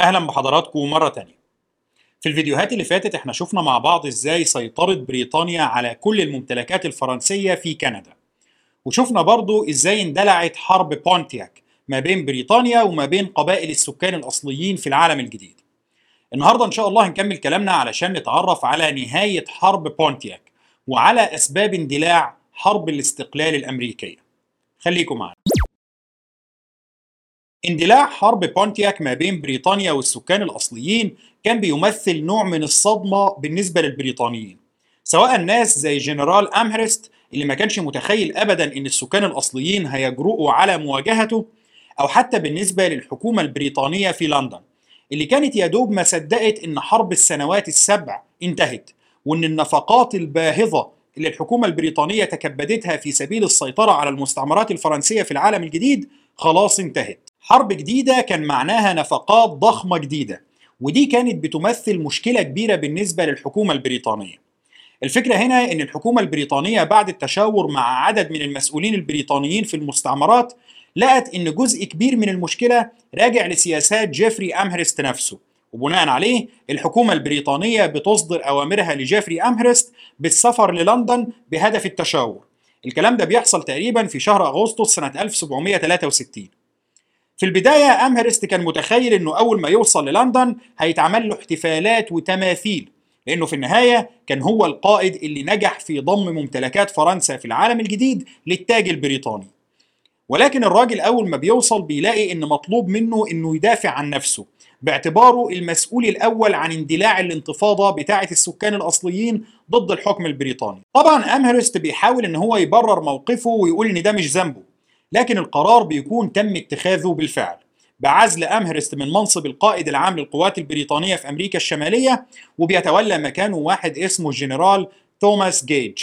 اهلا بحضراتكم مرة تانية. في الفيديوهات اللي فاتت احنا شفنا مع بعض ازاي سيطرت بريطانيا على كل الممتلكات الفرنسية في كندا، وشفنا برضو ازاي اندلعت حرب بونتياك ما بين بريطانيا وما بين قبائل السكان الاصليين في العالم الجديد. النهاردة ان شاء الله هنكمل كلامنا علشان نتعرف على نهاية حرب بونتياك وعلى اسباب اندلاع حرب الاستقلال الامريكية. خليكم معنا. اندلاع حرب بونتياك ما بين بريطانيا والسكان الأصليين كان بيمثل نوع من الصدمة بالنسبة للبريطانيين، سواء ناس زي جنرال أمهرست اللي ما كانش متخيل أبدا إن السكان الأصليين هيجرؤوا على مواجهته، أو حتى بالنسبة للحكومة البريطانية في لندن اللي كانت يدوب ما صدقت إن حرب السنوات السبع انتهت، وإن النفقات الباهظة اللي الحكومة البريطانية تكبدتها في سبيل السيطرة على المستعمرات الفرنسية في العالم الجديد خلاص انتهت. حرب جديدة كان معناها نفقات ضخمة جديدة، ودي كانت بتمثل مشكلة كبيرة بالنسبة للحكومة البريطانية. الفكرة هنا إن الحكومة البريطانية بعد التشاور مع عدد من المسؤولين البريطانيين في المستعمرات لقت إن جزء كبير من المشكلة راجع لسياسات جيفري أمهرست نفسه، وبناء عليه الحكومة البريطانية بتصدر أوامرها لجيفري أمهرست بالسفر للندن بهدف التشاور. الكلام ده بيحصل تقريبا في شهر أغسطس سنة 1763. في البداية أمهرست كان متخيل إنه أول ما يوصل للندن هيتعمل له احتفالات وتماثيل، لأنه في النهاية كان هو القائد اللي نجح في ضم ممتلكات فرنسا في العالم الجديد للتاج البريطاني. ولكن الراجل أول ما بيوصل بيلاقي إن مطلوب منه إنه يدافع عن نفسه باعتباره المسؤول الأول عن اندلاع الانتفاضة بتاعة السكان الأصليين ضد الحكم البريطاني. طبعا أمهرست بيحاول إن هو يبرر موقفه ويقول إن ده مش ذنبه، لكن القرار بيكون تم اتخاذه بالفعل بعزل أمهرست من منصب القائد العام للقوات البريطانية في أمريكا الشمالية، وبيتولى مكانه واحد اسمه الجنرال توماس جيج.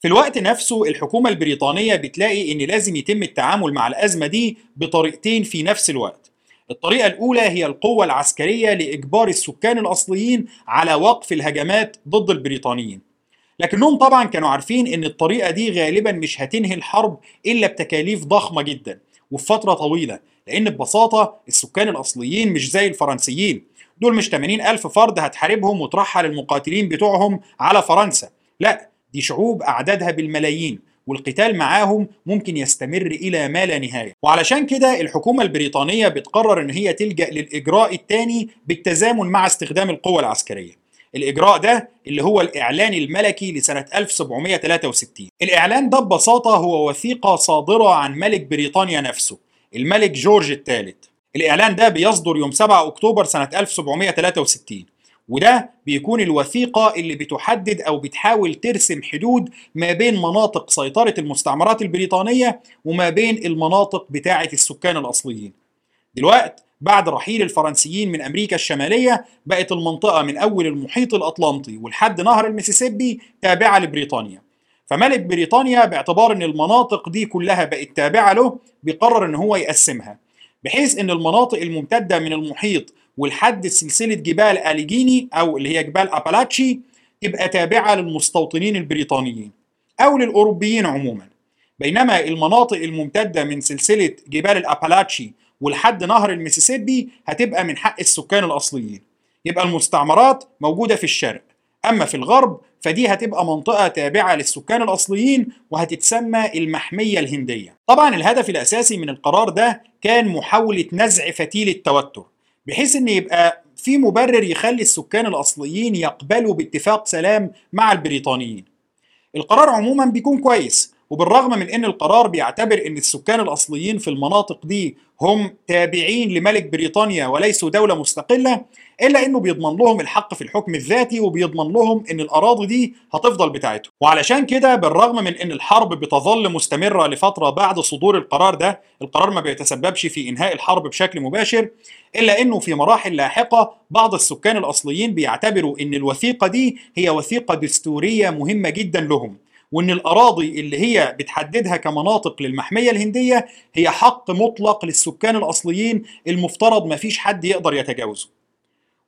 في الوقت نفسه الحكومة البريطانية بتلاقي إن لازم يتم التعامل مع الأزمة دي بطريقتين في نفس الوقت. الطريقة الأولى هي القوة العسكرية لإجبار السكان الأصليين على وقف الهجمات ضد البريطانيين، لكنهم طبعا كانوا عارفين ان الطريقة دي غالبا مش هتنهي الحرب الا بتكاليف ضخمة جدا وفي فترة طويلة، لان ببساطة السكان الاصليين مش زي الفرنسيين، دول مش 80,000 فرد هتحاربهم وترحل المقاتلين بتوعهم على فرنسا، لا دي شعوب اعدادها بالملايين والقتال معاهم ممكن يستمر الى ما لا نهاية. وعلشان كده الحكومة البريطانية بتقرر ان هي تلجأ للاجراء الثاني بالتزامن مع استخدام القوة العسكرية. الإجراء ده اللي هو الإعلان الملكي لسنة 1763. الإعلان ده ببساطة هو وثيقة صادرة عن ملك بريطانيا نفسه، الملك جورج الثالث. الإعلان ده بيصدر يوم 7 أكتوبر سنة 1763، وده بيكون الوثيقة اللي بتحدد أو بتحاول ترسم حدود ما بين مناطق سيطرة المستعمرات البريطانية وما بين المناطق بتاعة السكان الأصليين. دلوقتي بعد رحيل الفرنسيين من أمريكا الشمالية بقت المنطقة من أول المحيط الأطلنطي ولحد نهر المسيسيبي تابعة لبريطانيا، فملك بريطانيا باعتبار أن المناطق دي كلها بقت تابعة له بيقرر أن هو يقسمها، بحيث أن المناطق الممتدة من المحيط ولحد سلسلة جبال أليجيني أو اللي هي جبال أبالاتشي تبقى تابعة للمستوطنين البريطانيين أو للأوروبيين عموما، بينما المناطق الممتدة من سلسلة جبال الأبالاتشي ولحد نهر المسيسيبي هتبقى من حق السكان الأصليين. يبقى المستعمرات موجودة في الشرق، أما في الغرب فدي هتبقى منطقة تابعة للسكان الأصليين وهتتسمى المحمية الهندية. طبعا الهدف الأساسي من القرار ده كان محاولة نزع فتيل التوتر، بحيث أن يبقى في مبرر يخلي السكان الأصليين يقبلوا باتفاق سلام مع البريطانيين. القرار عموما بيكون كويس، وبالرغم من ان القرار بيعتبر ان السكان الاصليين في المناطق دي هم تابعين لملك بريطانيا وليسوا دولة مستقلة، الا انه بيضمن لهم الحق في الحكم الذاتي وبيضمن لهم ان الاراضي دي هتفضل بتاعتهم. وعلشان كده بالرغم من ان الحرب بتظل مستمرة لفترة بعد صدور القرار ده، القرار ما بيتسببش في انهاء الحرب بشكل مباشر، الا انه في مراحل لاحقة بعض السكان الاصليين بيعتبروا ان الوثيقة دي هي وثيقة دستورية مهمة جدا لهم، وإن الأراضي اللي هي بتحددها كمناطق للمحمية الهندية هي حق مطلق للسكان الأصليين المفترض مفيش حد يقدر يتجاوزه.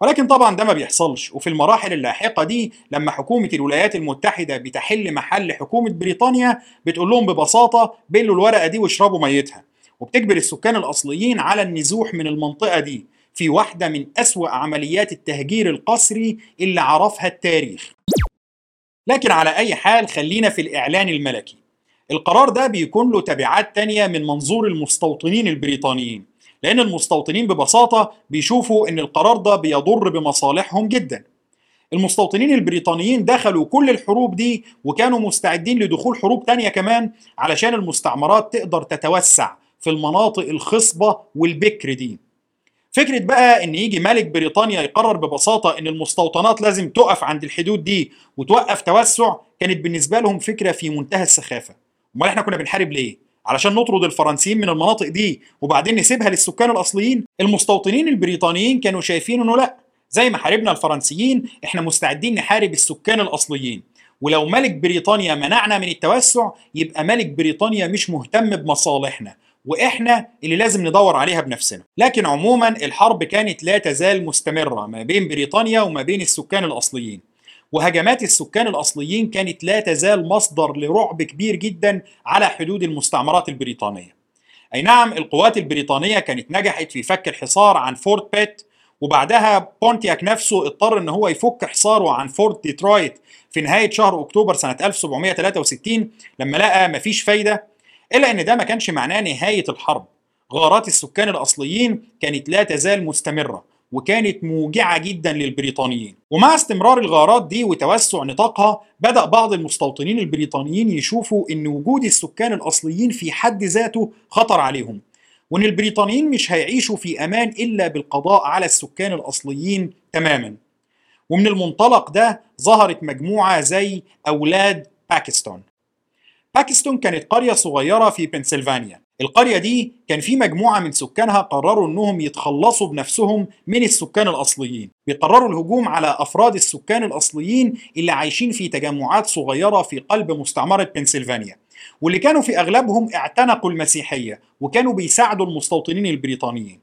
ولكن طبعا ده ما بيحصلش، وفي المراحل اللاحقة دي لما حكومة الولايات المتحدة بتحل محل حكومة بريطانيا بتقول لهم ببساطة بيلوا الورقة دي واشربوا ميتها، وبتجبر السكان الأصليين على النزوح من المنطقة دي، في واحدة من أسوأ عمليات التهجير القسري اللي عرفها التاريخ. لكن على أي حال خلينا في الإعلان الملكي. القرار ده بيكون له تبعات تانية من منظور المستوطنين البريطانيين، لأن المستوطنين ببساطة بيشوفوا إن القرار ده بيضر بمصالحهم جدا. المستوطنين البريطانيين دخلوا كل الحروب دي وكانوا مستعدين لدخول حروب تانية كمان علشان المستعمرات تقدر تتوسع في المناطق الخصبة والبكر دي. فكرة بقى ان يجي ملك بريطانيا يقرر ببساطة ان المستوطنات لازم تقف عند الحدود دي وتوقف توسع كانت بالنسبة لهم فكرة في منتهى السخافة. امال احنا كنا بنحارب ليه؟ علشان نطرد الفرنسيين من المناطق دي وبعدين نسيبها للسكان الاصليين؟ المستوطنين البريطانيين كانوا شايفين انه لا، زي ما حاربنا الفرنسيين احنا مستعدين نحارب السكان الاصليين، ولو ملك بريطانيا منعنا من التوسع يبقى ملك بريطانيا مش مهتم بمصالحنا واحنا اللي لازم ندور عليها بنفسنا. لكن عموما الحرب كانت لا تزال مستمرة ما بين بريطانيا وما بين السكان الاصليين، وهجمات السكان الاصليين كانت لا تزال مصدر لرعب كبير جدا على حدود المستعمرات البريطانية. اي نعم القوات البريطانية كانت نجحت في فك الحصار عن فورت بيت، وبعدها بونتياك نفسه اضطر ان هو يفك حصاره عن فورت ديترويت في نهاية شهر اكتوبر سنة 1763 لما لقى مفيش فايدة، الا ان ده ما كانش معناه نهاية الحرب. غارات السكان الاصليين كانت لا تزال مستمرة وكانت موجعة جدا للبريطانيين، ومع استمرار الغارات دي وتوسع نطاقها بدأ بعض المستوطنين البريطانيين يشوفوا ان وجود السكان الاصليين في حد ذاته خطر عليهم، وإن البريطانيين مش هيعيشوا في أمان إلا بالقضاء على السكان الأصليين تماما. ومن المنطلق ده ظهرت مجموعة زي أولاد باكستون. باكستون كانت قرية صغيرة في بنسلفانيا. القرية دي كان في مجموعة من سكانها قرروا إنهم يتخلصوا بنفسهم من السكان الأصليين، بيقرروا الهجوم على أفراد السكان الأصليين اللي عايشين في تجمعات صغيرة في قلب مستعمرة بنسلفانيا، واللي كانوا في أغلبهم اعتنقوا المسيحية وكانوا بيساعدوا المستوطنين البريطانيين.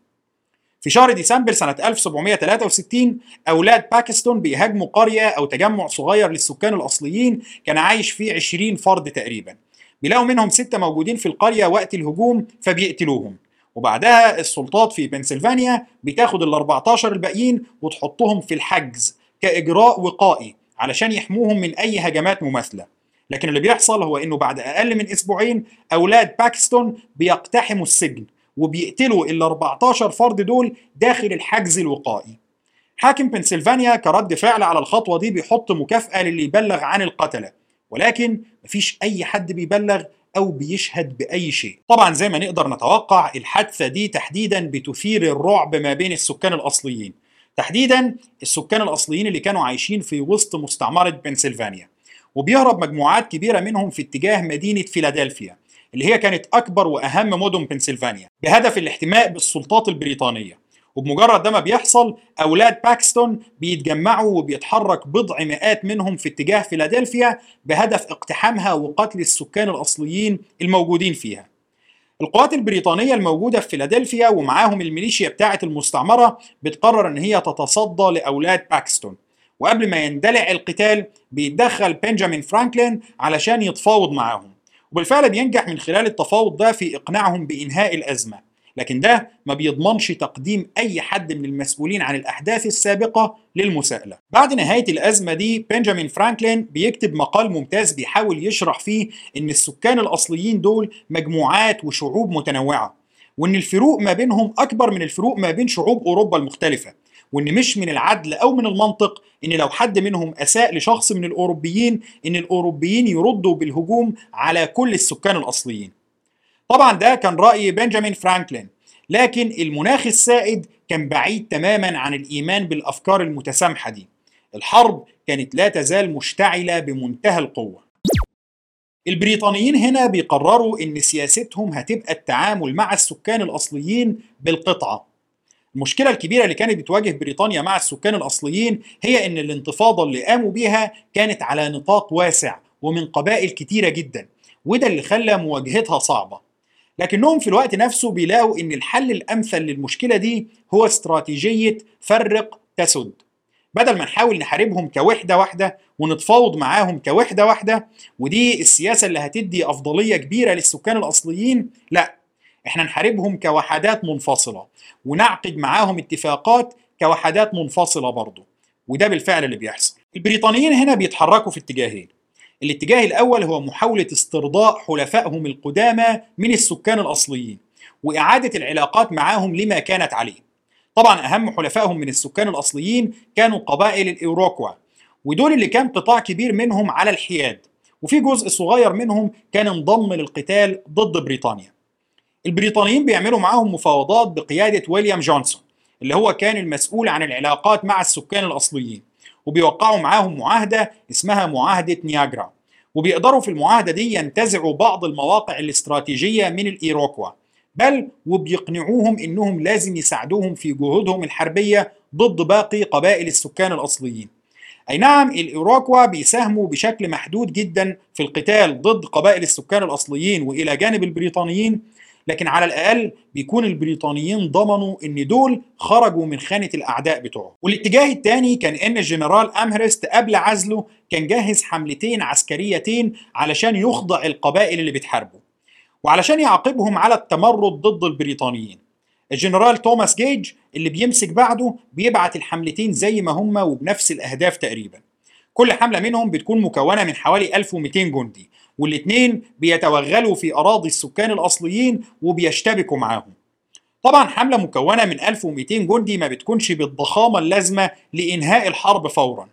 في شهر ديسمبر سنة 1763 أولاد باكستون بيهاجموا قرية أو تجمع صغير للسكان الأصليين كان عايش فيه 20 فرد تقريبا، بيلاقوا منهم 6 موجودين في القرية وقت الهجوم فبيقتلوهم، وبعدها السلطات في بنسلفانيا بتاخد ال14 الباقيين وتحطهم في الحجز كإجراء وقائي علشان يحموهم من أي هجمات مماثلة. لكن اللي بيحصل هو انه بعد اقل من اسبوعين اولاد باكستون بيقتحموا السجن وبيقتلوا ال 14 فرد دول داخل الحجز الوقائي. حاكم بنسلفانيا كرد فعل على الخطوه دي بيحط مكافاه للي يبلغ عن القتله، ولكن مفيش اي حد بيبلغ او بيشهد باي شيء. طبعا زي ما نقدر نتوقع الحادثه دي تحديدا بتثير الرعب ما بين السكان الاصليين، تحديدا السكان الاصليين اللي كانوا عايشين في وسط مستعمره بنسلفانيا، وبيهرب مجموعات كبيرة منهم في اتجاه مدينة فيلادلفيا اللي هي كانت أكبر وأهم مدن بنسلفانيا بهدف الاحتماء بالسلطات البريطانية. وبمجرد ده ما بيحصل أولاد باكستون بيتجمعوا وبيتحرك بضع مئات منهم في اتجاه فيلادلفيا بهدف اقتحامها وقتل السكان الأصليين الموجودين فيها. القوات البريطانية الموجودة في فيلادلفيا ومعاهم الميليشيا بتاعة المستعمرة بتقرر إن هي تتصدى لأولاد باكستون، وقبل ما يندلع القتال بيتدخل بنجامين فرانكلين علشان يتفاوض معاهم، وبالفعل بينجح من خلال التفاوض ده في إقناعهم بإنهاء الأزمة، لكن ده ما بيضمنش تقديم أي حد من المسؤولين عن الأحداث السابقة للمساءلة. بعد نهاية الأزمة دي بنجامين فرانكلين بيكتب مقال ممتاز بيحاول يشرح فيه إن السكان الأصليين دول مجموعات وشعوب متنوعة، وإن الفروق ما بينهم أكبر من الفروق ما بين شعوب أوروبا المختلفة، وإن مش من العدل أو من المنطق إن لو حد منهم أساء لشخص من الأوروبيين إن الأوروبيين يردوا بالهجوم على كل السكان الأصليين. طبعا ده كان رأي بنجامين فرانكلين، لكن المناخ السائد كان بعيد تماما عن الإيمان بالأفكار المتسامحة دي. الحرب كانت لا تزال مشتعلة بمنتهى القوة. البريطانيين هنا بيقرروا إن سياستهم هتبقى التعامل مع السكان الأصليين بالقطعة. المشكلة الكبيرة اللي كانت بتواجه بريطانيا مع السكان الأصليين هي إن الانتفاضة اللي قاموا بيها كانت على نطاق واسع ومن قبائل كتيرة جدا، وده اللي خلى مواجهتها صعبة. لكنهم في الوقت نفسه بيلاقوا إن الحل الأمثل للمشكلة دي هو استراتيجية فرق تسد. بدل ما نحاول نحاربهم كوحدة واحدة ونتفاوض معاهم كوحدة واحدة، ودي السياسة اللي هتدي أفضلية كبيرة للسكان الأصليين، لأ، احنا نحاربهم كوحدات منفصلة ونعقد معاهم اتفاقات كوحدات منفصلة برضه، وده بالفعل اللي بيحصل. البريطانيين هنا بيتحركوا في اتجاهين، الاتجاه الأول هو محاولة استرضاء حلفائهم القدامى من السكان الأصليين وإعادة العلاقات معاهم لما كانت عليه. طبعا أهم حلفائهم من السكان الأصليين كانوا قبائل الإيروكوا، ودول اللي كان قطاع كبير منهم على الحياد، وفي جزء صغير منهم كان انضم للقتال ضد بريطانيا. البريطانيين بيعملوا معاهم مفاوضات بقيادة ويليام جونسون اللي هو كان المسؤول عن العلاقات مع السكان الأصليين، وبيوقعوا معاهم معاهدة اسمها معاهدة نياغرا، وبيقدروا في المعاهدة دي ينتزعوا بعض المواقع الاستراتيجية من الإيروكوا، بل وبيقنعوهم إنهم لازم يساعدوهم في جهودهم الحربية ضد باقي قبائل السكان الأصليين. أي نعم الإيروكوا بيساهموا بشكل محدود جدا في القتال ضد قبائل السكان الأصليين وإلى جانب البريطانيين، لكن على الأقل بيكون البريطانيين ضمنوا إن دول خرجوا من خانة الأعداء بتوعهم. والاتجاه الثاني كان إن الجنرال أمهرست قبل عزله كان جاهز حملتين عسكريتين علشان يخضع القبائل اللي بتحاربه وعلشان يعاقبهم على التمرد ضد البريطانيين. الجنرال توماس جيج اللي بيمسك بعده بيبعت الحملتين زي ما هما وبنفس الأهداف تقريبا. كل حملة منهم بتكون مكونة من حوالي 1200 جندي، والاثنين بيتوغلوا في أراضي السكان الأصليين وبيشتبكوا معاهم. طبعا حملة مكونة من 1200 جندي ما بتكونش بالضخامة اللازمة لإنهاء الحرب فورا،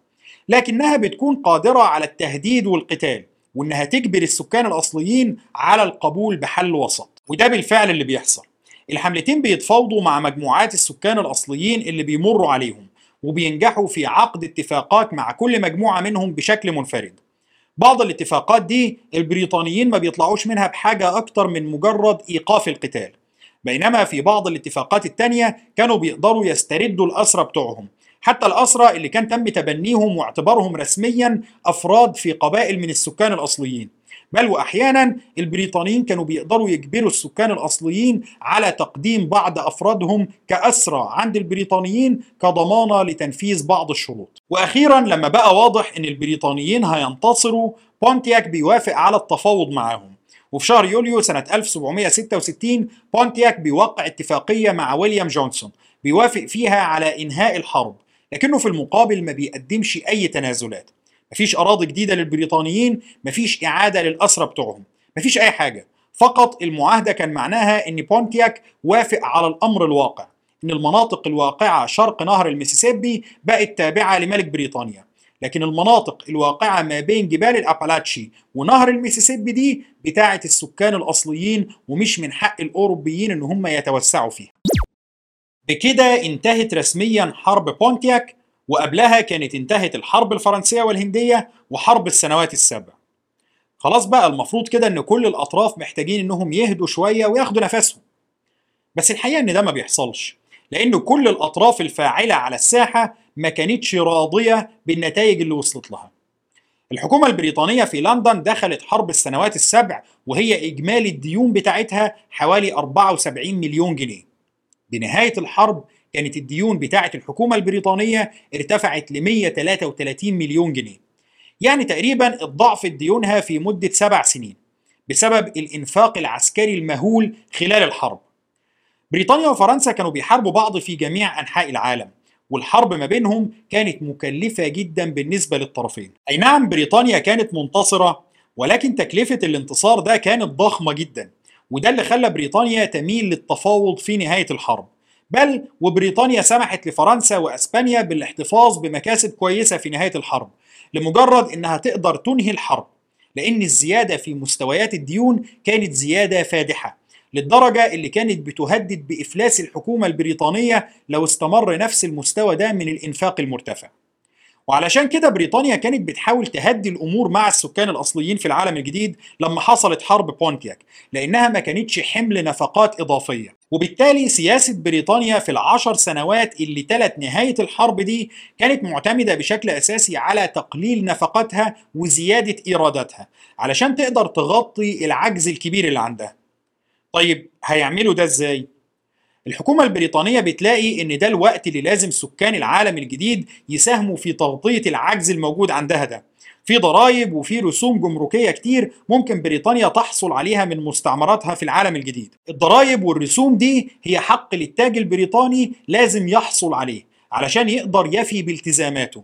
لكنها بتكون قادرة على التهديد والقتال، وإنها تجبر السكان الأصليين على القبول بحل وسط، وده بالفعل اللي بيحصل. الحملتين بيتفاوضوا مع مجموعات السكان الأصليين اللي بيمروا عليهم، وبينجحوا في عقد اتفاقات مع كل مجموعة منهم بشكل منفرد. بعض الاتفاقات دي البريطانيين ما بيطلعوش منها بحاجة أكتر من مجرد إيقاف القتال، بينما في بعض الاتفاقات التانية كانوا بيقدروا يستردوا الأسرى بتوعهم، حتى الأسرى اللي كان تم تبنيهم واعتبارهم رسميا أفراد في قبائل من السكان الأصليين، بل وأحيانا البريطانيين كانوا بيقدروا يجبروا السكان الأصليين على تقديم بعض أفرادهم كأسرى عند البريطانيين كضمانة لتنفيذ بعض الشروط. وأخيرا لما بقى واضح أن البريطانيين هينتصروا، بونتياك بيوافق على التفاوض معاهم، وفي شهر يوليو سنة 1766 بونتياك بيوقع اتفاقية مع ويليام جونسون بيوافق فيها على إنهاء الحرب، لكنه في المقابل ما بيقدمش أي تنازلات، مفيش أراضي جديدة للبريطانيين، مفيش إعادة للأسرى بتوعهم، مفيش أي حاجة. فقط المعاهدة كان معناها إن بونتياك وافق على الأمر الواقع، إن المناطق الواقعة شرق نهر المسيسيبي بقت تابعة لملك بريطانيا، لكن المناطق الواقعة ما بين جبال الأبالاتشي ونهر المسيسيبي دي بتاعة السكان الأصليين، ومش من حق الأوروبيين إن هم يتوسعوا فيها. بكده انتهت رسميا حرب بونتياك، وقبلها كانت انتهت الحرب الفرنسية والهندية وحرب السنوات السبع. خلاص بقى المفروض كده ان كل الاطراف محتاجين انهم يهدوا شوية وياخدوا نفسهم، بس الحقيقة ان ده ما بيحصلش، لان كل الاطراف الفاعلة على الساحة ما كانتش راضية بالنتائج اللي وصلت لها. الحكومة البريطانية في لندن دخلت حرب السنوات السبع وهي اجمالي الديون بتاعتها حوالي 74 مليون جنيه. بنهاية الحرب كانت الديون بتاعة الحكومة البريطانية ارتفعت ل 133 مليون جنيه، يعني تقريبا الضعف ديونها في مدة 7 سنين بسبب الإنفاق العسكري المهول خلال الحرب. بريطانيا وفرنسا كانوا بيحاربوا بعض في جميع أنحاء العالم، والحرب ما بينهم كانت مكلفة جدا بالنسبة للطرفين. أي نعم بريطانيا كانت منتصرة، ولكن تكلفة الانتصار ده كانت ضخمة جدا، وده اللي خلى بريطانيا تميل للتفاوض في نهاية الحرب، بل وبريطانيا سمحت لفرنسا وأسبانيا بالاحتفاظ بمكاسب كويسة في نهاية الحرب لمجرد إنها تقدر تنهي الحرب، لأن الزيادة في مستويات الديون كانت زيادة فادحة للدرجة اللي كانت بتهدد بإفلاس الحكومة البريطانية لو استمر نفس المستوى ده من الإنفاق المرتفع. وعلشان كده بريطانيا كانت بتحاول تهدي الأمور مع السكان الأصليين في العالم الجديد لما حصلت حرب بونتياك، لأنها ما كانتش حمل نفقات إضافية. وبالتالي سياسة بريطانيا في ال10 سنوات اللي تلت نهاية الحرب دي كانت معتمدة بشكل أساسي على تقليل نفقاتها وزيادة إيراداتها علشان تقدر تغطي العجز الكبير اللي عندها. طيب هيعملوا ده إزاي؟ الحكومة البريطانية بتلاقي إن ده الوقت اللي لازم سكان العالم الجديد يساهموا في تغطية العجز الموجود عندها ده، في ضرائب وفي رسوم جمركية كتير ممكن بريطانيا تحصل عليها من مستعمراتها في العالم الجديد. الضرائب والرسوم دي هي حق للتاج البريطاني لازم يحصل عليه علشان يقدر يفي بالتزاماته،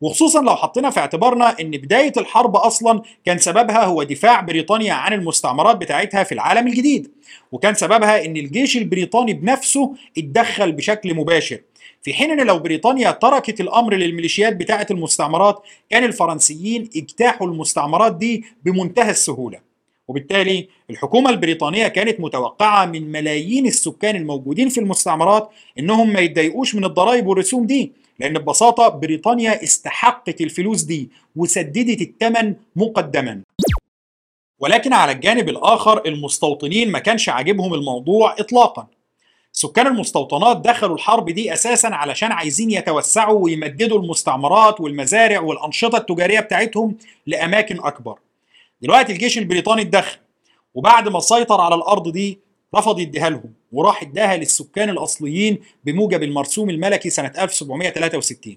وخصوصا لو حطينا في اعتبارنا ان بداية الحرب اصلا كان سببها هو دفاع بريطانيا عن المستعمرات بتاعتها في العالم الجديد، وكان سببها ان الجيش البريطاني بنفسه اتدخل بشكل مباشر، في حين ان لو بريطانيا تركت الامر للميليشيات بتاعة المستعمرات كان الفرنسيين اجتاحوا المستعمرات دي بمنتهى السهولة. وبالتالي الحكومة البريطانية كانت متوقعة من ملايين السكان الموجودين في المستعمرات انهم ما يتضايقوش من الضرائب والرسوم دي، لأن ببساطة بريطانيا استحقت الفلوس دي وسددت الثمن مقدما. ولكن على الجانب الآخر المستوطنين ما كانش عاجبهم الموضوع إطلاقا. سكان المستوطنات دخلوا الحرب دي أساسا علشان عايزين يتوسعوا ويمددوا المستعمرات والمزارع والأنشطة التجارية بتاعتهم لأماكن أكبر. دلوقتي الجيش البريطاني اتدخل، وبعد ما سيطر على الأرض دي رفض يديها لهم وراح اداها للسكان الاصليين بموجب المرسوم الملكي سنه 1763.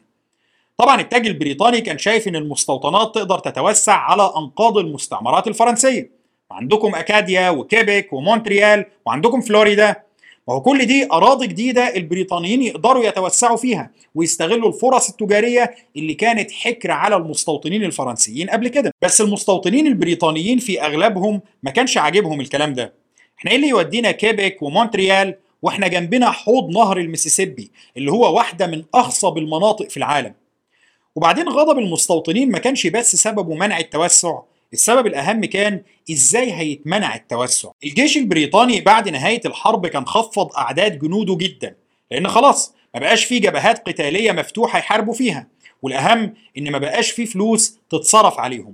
طبعا التاج البريطاني كان شايف ان المستوطنات تقدر تتوسع على انقاض المستعمرات الفرنسيه، عندكم اكاديا وكيبك ومونتريال وعندكم فلوريدا، وهو كل دي اراضي جديده البريطانيين يقدروا يتوسعوا فيها ويستغلوا الفرص التجاريه اللي كانت حكر على المستوطنين الفرنسيين قبل كده. بس المستوطنين البريطانيين في اغلبهم ما كانش عاجبهم الكلام ده. احنا ايه اللي يودينا كيبك ومونتريال واحنا جنبنا حوض نهر المسيسيبي اللي هو واحدة من أخصب المناطق في العالم؟ وبعدين غضب المستوطنين ما كانش بس سببه منع التوسع، السبب الأهم كان ازاي هيتمنع التوسع. الجيش البريطاني بعد نهاية الحرب كان خفض أعداد جنوده جدا، لأن خلاص ما بقاش فيه جبهات قتالية مفتوحة يحاربوا فيها، والأهم إن ما بقاش فيه فلوس تتصرف عليهم.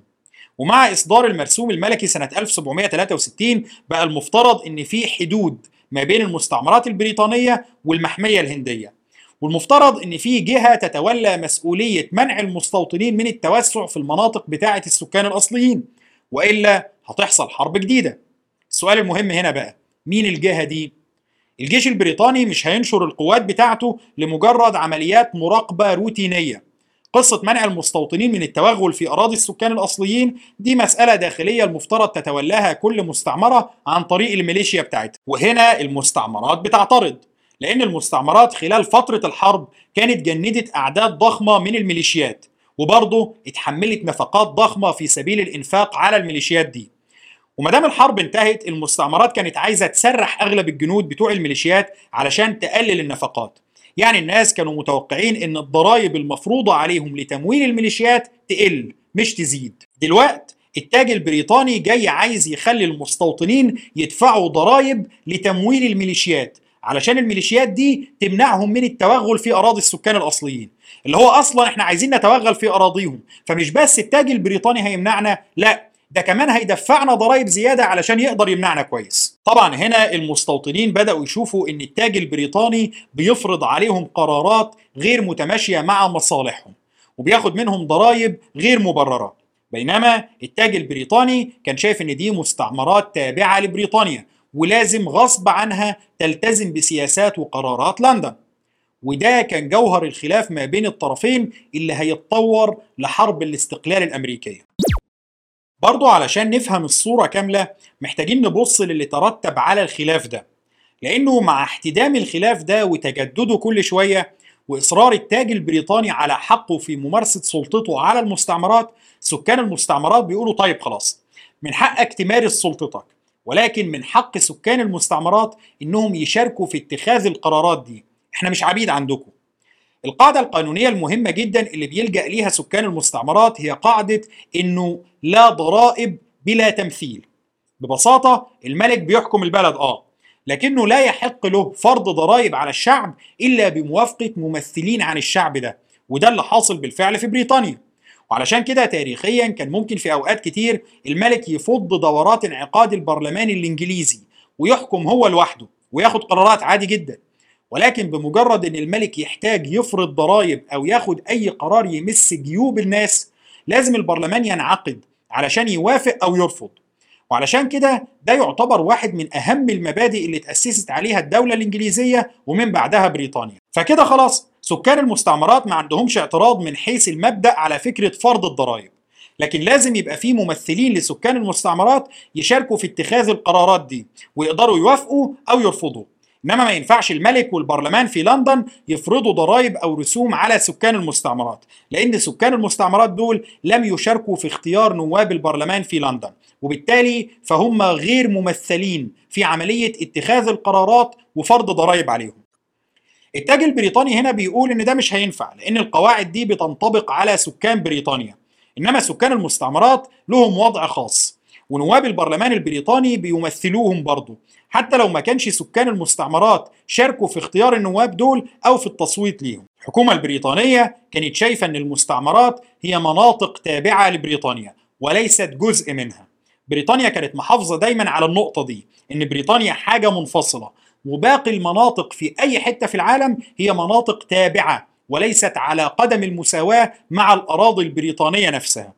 ومع إصدار المرسوم الملكي سنة 1763 بقى المفترض إن في حدود ما بين المستعمرات البريطانية والمحمية الهندية، والمفترض إن في جهة تتولى مسؤولية منع المستوطنين من التوسع في المناطق بتاعة السكان الأصليين، وإلا هتحصل حرب جديدة. السؤال المهم هنا بقى، مين الجهة دي؟ الجيش البريطاني مش هينشر القوات بتاعته لمجرد عمليات مراقبة روتينية. قصة منع المستوطنين من التوغل في أراضي السكان الأصليين دي مسألة داخلية المفترض تتولاها كل مستعمرة عن طريق الميليشيا بتاعتها، وهنا المستعمرات بتعترض، لأن المستعمرات خلال فترة الحرب كانت جندت أعداد ضخمة من الميليشيات، وبرضه اتحملت نفقات ضخمة في سبيل الإنفاق على الميليشيات دي. ومدام الحرب انتهت المستعمرات كانت عايزة تسرح أغلب الجنود بتوع الميليشيات علشان تقلل النفقات، يعني الناس كانوا متوقعين ان الضرائب المفروضة عليهم لتمويل الميليشيات تقل مش تزيد. دلوقت التاج البريطاني جاي عايز يخلي المستوطنين يدفعوا ضرائب لتمويل الميليشيات علشان الميليشيات دي تمنعهم من التوغل في أراضي السكان الأصليين، اللي هو أصلا احنا عايزين نتوغل في أراضيهم، فمش بس التاج البريطاني هيمنعنا، لأ ده كمان هيدفعنا ضرائب زيادة علشان يقدر يمنعنا كويس. طبعا هنا المستوطنين بدأوا يشوفوا ان التاج البريطاني بيفرض عليهم قرارات غير متماشية مع مصالحهم وبياخد منهم ضرائب غير مبررة، بينما التاج البريطاني كان شايف ان دي مستعمرات تابعة لبريطانيا ولازم غصب عنها تلتزم بسياسات وقرارات لندن، وده كان جوهر الخلاف ما بين الطرفين اللي هيتطور لحرب الاستقلال الأمريكية. برضو علشان نفهم الصورة كاملة محتاجين نبص للي ترتب على الخلاف ده، لأنه مع احتدام الخلاف ده وتجدده كل شوية وإصرار التاج البريطاني على حقه في ممارسة سلطته على المستعمرات، سكان المستعمرات بيقولوا طيب خلاص من حقك تمارس سلطتك، ولكن من حق سكان المستعمرات إنهم يشاركوا في اتخاذ القرارات دي، احنا مش عبيد عندكم. القاعدة القانونية المهمة جدا اللي بيلجأ ليها سكان المستعمرات هي قاعدة انه لا ضرائب بلا تمثيل. ببساطة الملك بيحكم البلد لكنه لا يحق له فرض ضرائب على الشعب الا بموافقة ممثلين عن الشعب ده، وده اللي حاصل بالفعل في بريطانيا. وعلشان كده تاريخيا كان ممكن في اوقات كتير الملك يفض دورات انعقاد البرلمان الانجليزي ويحكم هو لوحده وياخد قرارات عادي جدا، ولكن بمجرد ان الملك يحتاج يفرض ضرائب او ياخد اي قرار يمس جيوب الناس لازم البرلمان ينعقد علشان يوافق او يرفض. وعلشان كده ده يعتبر واحد من اهم المبادئ اللي اتأسست عليها الدولة الانجليزية ومن بعدها بريطانيا. فكده خلاص سكان المستعمرات ما عندهمش اعتراض من حيث المبدأ على فكرة فرض الضرائب، لكن لازم يبقى فيه ممثلين لسكان المستعمرات يشاركوا في اتخاذ القرارات دي ويقدروا يوافقوا أو يرفضوا. إنما ما ينفعش الملك والبرلمان في لندن يفرضوا ضرائب أو رسوم على سكان المستعمرات، لأن سكان المستعمرات دول لم يشاركوا في اختيار نواب البرلمان في لندن، وبالتالي فهم غير ممثلين في عملية اتخاذ القرارات وفرض ضرائب عليهم. التاج البريطاني هنا بيقول إن ده مش هينفع، لأن القواعد دي بتنطبق على سكان بريطانيا، إنما سكان المستعمرات لهم وضع خاص، ونواب البرلمان البريطاني بيمثلوهم برضه حتى لو ما كانش سكان المستعمرات شاركوا في اختيار النواب دول أو في التصويت ليهم. الحكومة البريطانية كانت شايفة إن المستعمرات هي مناطق تابعة لبريطانيا وليست جزء منها. بريطانيا كانت محافظة دايما على النقطة دي، إن بريطانيا حاجة منفصلة وباقي المناطق في أي حتة في العالم هي مناطق تابعة وليست على قدم المساواة مع الأراضي البريطانية نفسها.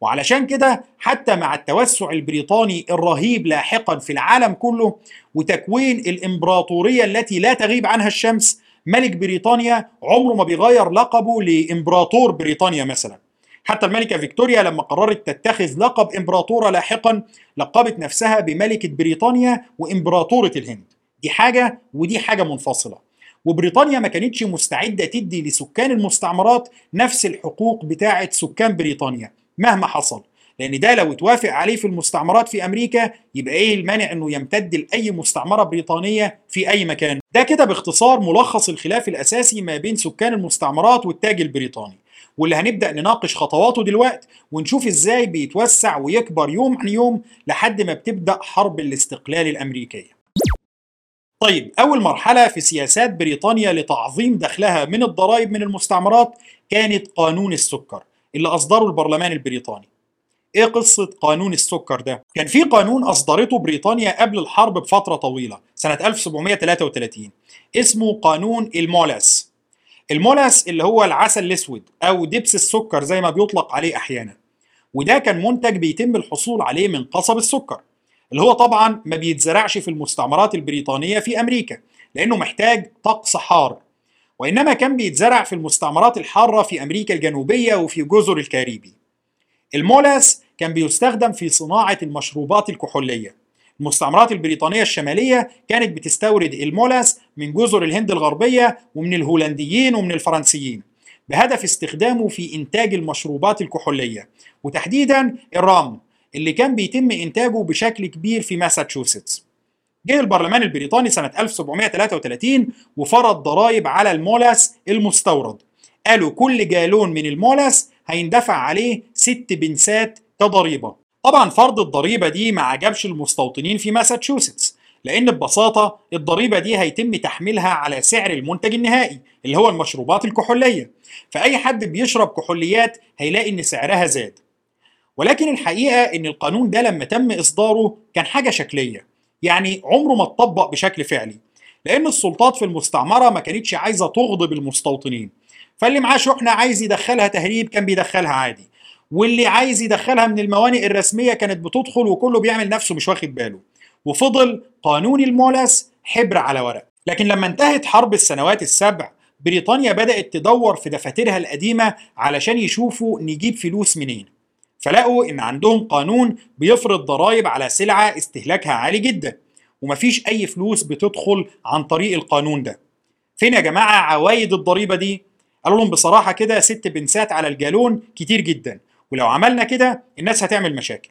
وعلشان كده حتى مع التوسع البريطاني الرهيب لاحقا في العالم كله وتكوين الإمبراطورية التي لا تغيب عنها الشمس، ملك بريطانيا عمره ما بيغير لقبه لإمبراطور بريطانيا مثلا. حتى الملكة فيكتوريا لما قررت تتخذ لقب إمبراطورة لاحقا لقبت نفسها بملكة بريطانيا وإمبراطورة الهند. دي حاجة ودي حاجة منفصلة، وبريطانيا ما كانتش مستعدة تدي لسكان المستعمرات نفس الحقوق بتاعة سكان بريطانيا مهما حصل، لأن ده لو اتوافق عليه في المستعمرات في أمريكا يبقى إيه المانع إنه يمتد لأي مستعمرة بريطانية في أي مكان؟ ده كده باختصار ملخص الخلاف الأساسي ما بين سكان المستعمرات والتاج البريطاني، واللي هنبدأ نناقش خطواته دلوقتي ونشوف إزاي بيتوسع ويكبر يوم عن يوم لحد ما بتبدأ حرب الاستقلال الأمريكية. طيب، أول مرحلة في سياسات بريطانيا لتعظيم دخلها من الضرائب من المستعمرات كانت قانون السكر اللي أصدره البرلمان البريطاني. إيه قصة قانون السكر ده؟ كان في قانون أصدرته بريطانيا قبل الحرب بفترة طويلة سنة 1733 اسمه قانون المولاس. المولاس اللي هو العسل الأسود أو دبس السكر زي ما بيطلق عليه أحيانا، وده كان منتج بيتم الحصول عليه من قصب السكر اللي هو طبعا ما بيتزرعش في المستعمرات البريطانية في أمريكا لأنه محتاج طقس حار، وإنما كان بيتزرع في المستعمرات الحارة في أمريكا الجنوبية وفي جزر الكاريبي. المولاس كان بيستخدم في صناعة المشروبات الكحولية. المستعمرات البريطانية الشمالية كانت بتستورد المولاس من جزر الهند الغربية ومن الهولنديين ومن الفرنسيين بهدف استخدامه في إنتاج المشروبات الكحولية، وتحديدا الرام اللي كان بيتم إنتاجه بشكل كبير في ماساتشوستس. جه البرلمان البريطاني سنة 1733 وفرض ضرائب على المولاس المستورد. قالوا كل جالون من المولاس هيندفع عليه 6 بنسات كضريبة. طبعا فرض الضريبة دي ما عجبش المستوطنين في ماساتشوستس، لأن ببساطة الضريبة دي هيتم تحميلها على سعر المنتج النهائي اللي هو المشروبات الكحولية، فأي حد بيشرب كحوليات هيلاقي إن سعرها زاد. ولكن الحقيقة إن القانون ده لما تم إصداره كان حاجة شكلية، يعني عمره ما اتطبق بشكل فعلي، لأن السلطات في المستعمرة ما كانتش عايزة تغضب المستوطنين، فاللي معاه شحنة عايز يدخلها تهريب كان بيدخلها عادي، واللي عايز يدخلها من الموانئ الرسمية كانت بتدخل، وكله بيعمل نفسه مش واخد باله، وفضل قانون المولاس حبر على ورق. لكن لما انتهت حرب السنوات السبع بريطانيا بدأت تدور في دفاترها القديمة علشان يشوفوا نجيب فلوس منين، فلقوا إن عندهم قانون بيفرض ضرائب على سلعة استهلاكها عالي جدا ومفيش أي فلوس بتدخل عن طريق القانون ده. فين يا جماعة عوايد الضريبة دي؟ قالوا لهم بصراحة كده 6 بنسات على الجالون كتير جدا، ولو عملنا كده الناس هتعمل مشاكل.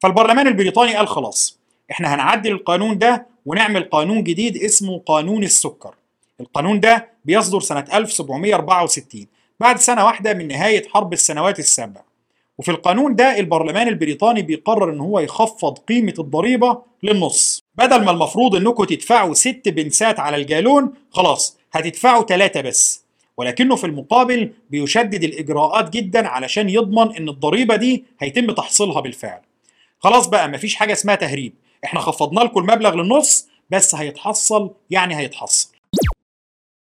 فالبرلمان البريطاني قال خلاص، إحنا هنعدل القانون ده ونعمل قانون جديد اسمه قانون السكر. القانون ده بيصدر سنة 1764 بعد سنة واحدة من نهاية حرب السنوات السبع، وفي القانون ده البرلمان البريطاني بيقرر ان هو يخفض قيمة الضريبة للنص. بدل ما المفروض انكم تدفعوا 6 بنسات على الجالون خلاص هتدفعوا 3 بس، ولكنه في المقابل بيشدد الإجراءات جدا علشان يضمن ان الضريبة دي هيتم تحصيلها بالفعل. خلاص بقى مفيش حاجة اسمها تهريب، احنا خفضنا لكم المبلغ للنص بس هيتحصل يعني هيتحصل.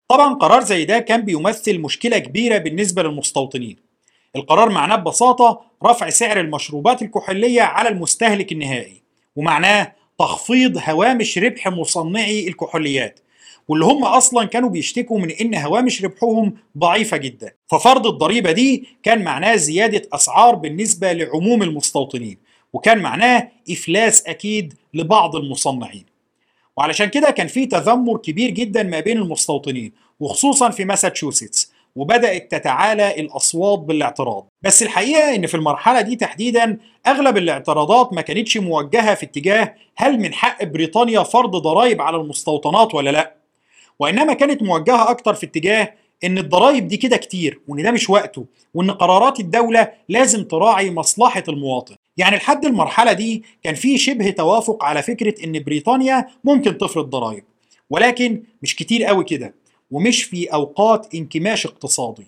طبعا قرار زي ده كان بيمثل مشكلة كبيرة بالنسبة للمستوطنين. القرار معناه ببساطة رفع سعر المشروبات الكحولية على المستهلك النهائي، ومعناه تخفيض هوامش ربح مصنعي الكحوليات، واللي هم اصلا كانوا بيشتكوا من ان هوامش ربحهم ضعيفه جدا. ففرض الضريبه دي كان معناه زياده اسعار بالنسبه لعموم المستوطنين، وكان معناه افلاس اكيد لبعض المصنعين. وعلشان كده كان في تذمر كبير جدا ما بين المستوطنين، وخصوصا في ماساتشوستس، وبدأت تتعالى الأصوات بالاعتراض. بس الحقيقة إن في المرحلة دي تحديدا أغلب الاعتراضات ما كانتش موجهة في اتجاه هل من حق بريطانيا فرض ضرائب على المستوطنات ولا لأ، وإنما كانت موجهة أكتر في اتجاه إن الضرائب دي كده كتير، وإن ده مش وقته، وإن قرارات الدولة لازم تراعي مصلحة المواطن. يعني لحد المرحلة دي كان في شبه توافق على فكرة إن بريطانيا ممكن تفرض ضرائب، ولكن مش كتير قوي كده، ومش في أوقات انكماش اقتصادي.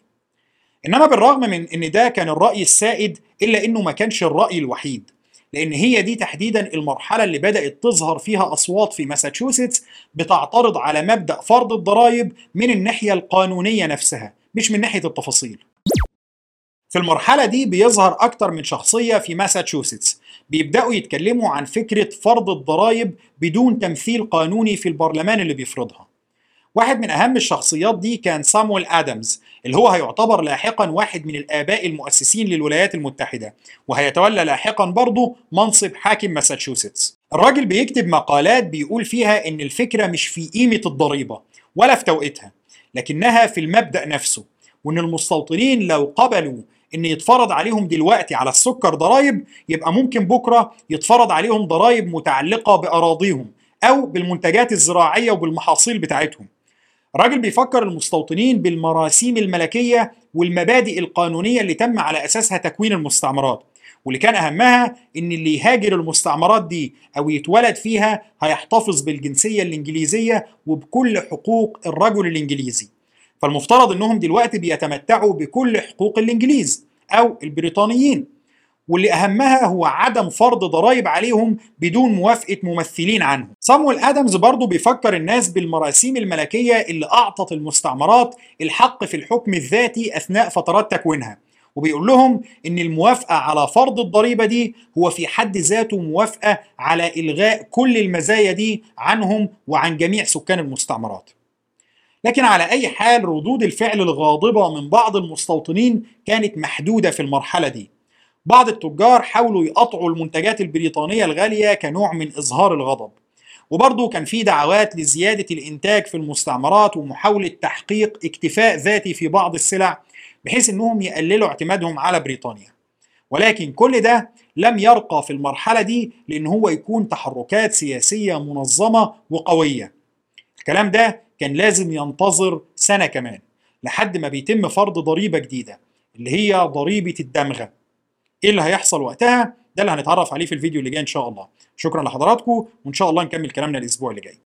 إنما بالرغم من إن ده كان الرأي السائد، إلا إنه ما كانش الرأي الوحيد، لأن هي دي تحديدا المرحلة اللي بدأت تظهر فيها أصوات في ماساتشوستس بتعترض على مبدأ فرض الضرائب من الناحية القانونية نفسها، مش من ناحية التفاصيل. في المرحلة دي بيظهر أكتر من شخصية في ماساتشوستس بيبدأوا يتكلموا عن فكرة فرض الضرائب بدون تمثيل قانوني في البرلمان اللي بيفرضها. واحد من أهم الشخصيات دي كان صامويل آدامز، اللي هو هيعتبر لاحقا واحد من الآباء المؤسسين للولايات المتحدة، وهيتولى لاحقا برضه منصب حاكم ماساتشوستس. الراجل بيكتب مقالات بيقول فيها إن الفكرة مش في قيمة الضريبة ولا في توقيتها، لكنها في المبدأ نفسه، وإن المستوطنين لو قبلوا إن يتفرض عليهم دلوقتي على السكر ضرائب، يبقى ممكن بكرة يتفرض عليهم ضرائب متعلقة بأراضيهم أو بالمنتجات الزراعية وبالمحاصيل بتاعتهم. راجل بيفكر المستوطنين بالمراسيم الملكية والمبادئ القانونية اللي تم على أساسها تكوين المستعمرات، واللي كان أهمها إن اللي يهاجر المستعمرات دي أو يتولد فيها هيحتفظ بالجنسية الإنجليزية وبكل حقوق الرجل الإنجليزي. فالمفترض إنهم دلوقتي بيتمتعوا بكل حقوق الإنجليز أو البريطانيين، واللي أهمها هو عدم فرض ضرائب عليهم بدون موافقة ممثلين عنهم. صامويل آدامز برضو بيفكر الناس بالمراسيم الملكية اللي أعطت المستعمرات الحق في الحكم الذاتي أثناء فترات تكوينها، وبيقول لهم إن الموافقة على فرض الضريبة دي هو في حد ذاته موافقة على إلغاء كل المزايا دي عنهم وعن جميع سكان المستعمرات. لكن على أي حال ردود الفعل الغاضبة من بعض المستوطنين كانت محدودة في المرحلة دي. بعض التجار حاولوا يقطعوا المنتجات البريطانية الغالية كنوع من إظهار الغضب، وبرضه كان في دعوات لزيادة الإنتاج في المستعمرات ومحاولة تحقيق اكتفاء ذاتي في بعض السلع بحيث أنهم يقللوا اعتمادهم على بريطانيا. ولكن كل ده لم يرقى في المرحلة دي لأن هو يكون تحركات سياسية منظمة وقوية. الكلام ده كان لازم ينتظر سنة كمان لحد ما بيتم فرض ضريبة جديدة، اللي هي ضريبة الدمغة. ايه اللي هيحصل وقتها؟ ده اللي هنتعرف عليه في الفيديو اللي جاي ان شاء الله. شكرا لحضراتكم، وان شاء الله نكمل كلامنا الاسبوع اللي جاي.